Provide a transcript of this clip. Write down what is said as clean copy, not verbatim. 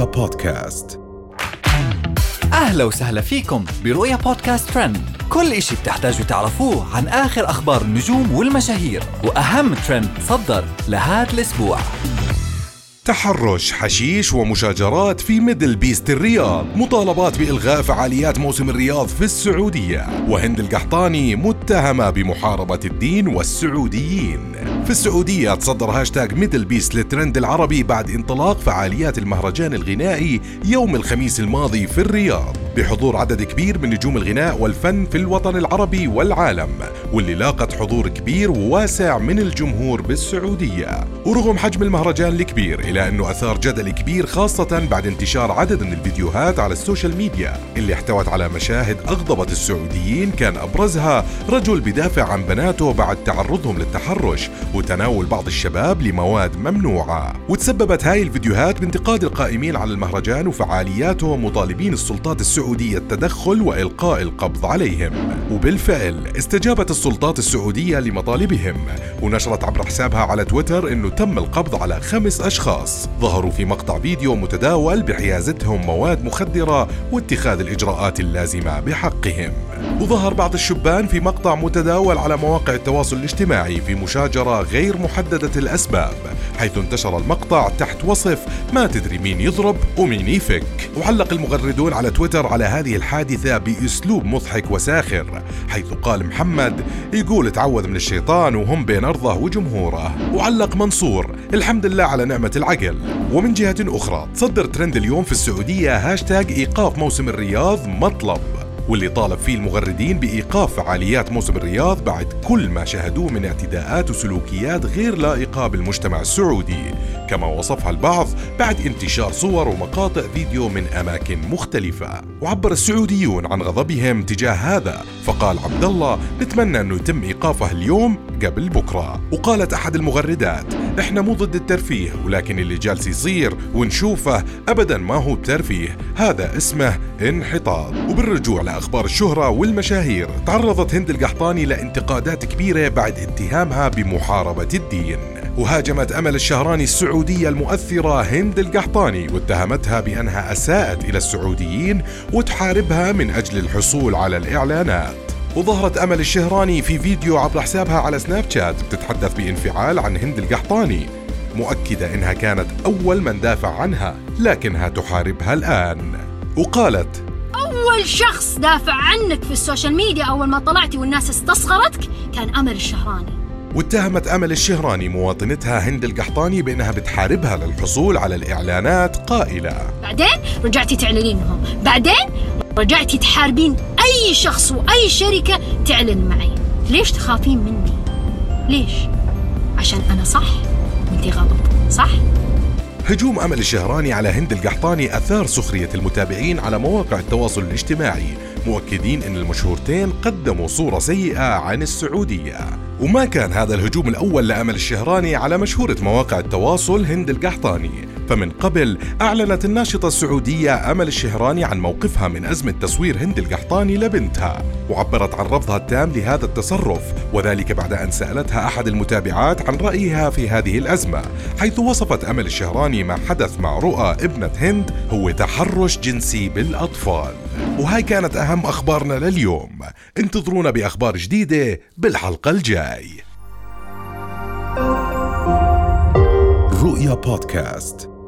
رؤيا بودكاست. أهلا وسهلا فيكم برؤيا بودكاست ترند، كل إشي بتحتاجوا تعرفوه عن آخر أخبار النجوم والمشاهير وأهم ترند صدر لهذا الأسبوع. تحرش حشيش ومشاجرات في ميدل بيست الرياض، مطالبات بإلغاء فعاليات موسم الرياض في السعودية، وهند القحطاني متهمة بمحاربة الدين والسعوديين. في السعودية تصدر هاشتاج ميدل بيست للترند العربي بعد انطلاق فعاليات المهرجان الغنائي يوم الخميس الماضي في الرياض بحضور عدد كبير من نجوم الغناء والفن في الوطن العربي والعالم، واللي لاقت حضور كبير وواسع من الجمهور بالسعودية. ورغم حجم المهرجان الكبير إلى أنه أثار جدل كبير، خاصة بعد انتشار عدد من الفيديوهات على السوشيال ميديا اللي احتوت على مشاهد أغضبت السعوديين، كان أبرزها رجل بدافع عن بناته بعد تعرضهم للتحرش وتناول بعض الشباب لمواد ممنوعة. وتسببت هاي الفيديوهات بانتقاد القائمين على المهرجان وفعالياته، مطالبين السلطات السعودية التدخل وإلقاء القبض عليهم. وبالفعل استجابت السلطات السعودية لمطالبهم، ونشرت عبر حسابها على تويتر أنه تم القبض على 5 أشخاص ظهروا في مقطع فيديو متداول بحيازتهم مواد مخدرة واتخاذ الإجراءات اللازمة بحقهم. وظهر بعض الشبان في مقطع متداول على مواقع التواصل الاجتماعي في مشاجرة غير محددة الأسباب، حيث انتشر المقطع تحت وصف ما تدري مين يضرب ومين يفك. وعلق المغردون على تويتر على هذه الحادثة بأسلوب مضحك وساخر، حيث قال محمد يقول تعوذ من الشيطان وهم بين أرضه وجمهوره. وعلق منصور الحمد لله على نعمة العقل. ومن جهة أخرى تصدر ترند اليوم في السعودية هاشتاج إيقاف موسم الرياض مطلب، واللي طالب فيه المغردين بإيقاف فعاليات موسم الرياض بعد كل ما شاهدوه من اعتداءات وسلوكيات غير لائقة بالمجتمع السعودي، كما وصفها البعض بعد انتشار صور ومقاطع فيديو من أماكن مختلفة. وعبر السعوديون عن غضبهم تجاه هذا، فقال عبد الله نتمنى أنه يتم إيقافه اليوم قبل بكرة. وقالت أحد المغردات إحنا مو ضد الترفيه، ولكن اللي جالس يصير ونشوفه أبداً ما هو ترفيه، هذا اسمه انحطاط. وبالرجوع لأخبار الشهرة والمشاهير، تعرضت هند القحطاني لانتقادات كبيرة بعد اتهامها بمحاربة الدين. وهاجمت أمل الشهراني السعودية المؤثرة هند القحطاني واتهمتها بأنها أساءت إلى السعوديين وتحاربها من أجل الحصول على الإعلانات. وظهرت أمل الشهراني في فيديو عبر حسابها على سناب شات بتتحدث بانفعال عن هند القحطاني، مؤكدة إنها كانت أول من دافع عنها لكنها تحاربها الآن. وقالت أول شخص دافع عنك في السوشيال ميديا أول ما طلعتي والناس استصغرتك كان أمل الشهراني. واتهمت أمل الشهراني مواطنتها هند القحطاني بأنها بتحاربها للحصول على الإعلانات، قائلة بعدين رجعتي تعلنينهم، بعدين رجعتي تحاربين أي شخص وأي شركة تعلن معي. ليش تخافين مني؟ ليش؟ عشان أنا صح وانتي غلط، صح؟ هجوم أمل الشهراني على هند القحطاني أثار سخرية المتابعين على مواقع التواصل الاجتماعي، مؤكدين أن المشهورتين قدموا صورة سيئة عن السعودية. وما كان هذا الهجوم الأول لأمل الشهراني على مشهورة مواقع التواصل هند القحطاني، فمن قبل أعلنت الناشطة السعودية أمل الشهراني عن موقفها من أزمة تصوير هند القحطاني لبنتها، وعبرت عن رفضها التام لهذا التصرف، وذلك بعد أن سألتها أحد المتابعات عن رأيها في هذه الأزمة، حيث وصفت أمل الشهراني ما حدث مع رؤى ابنة هند هو تحرش جنسي بالأطفال. وهاي كانت أهم أخبارنا لليوم، انتظرونا بأخبار جديدة بالحلقة الجاي. رؤيا بودكاست.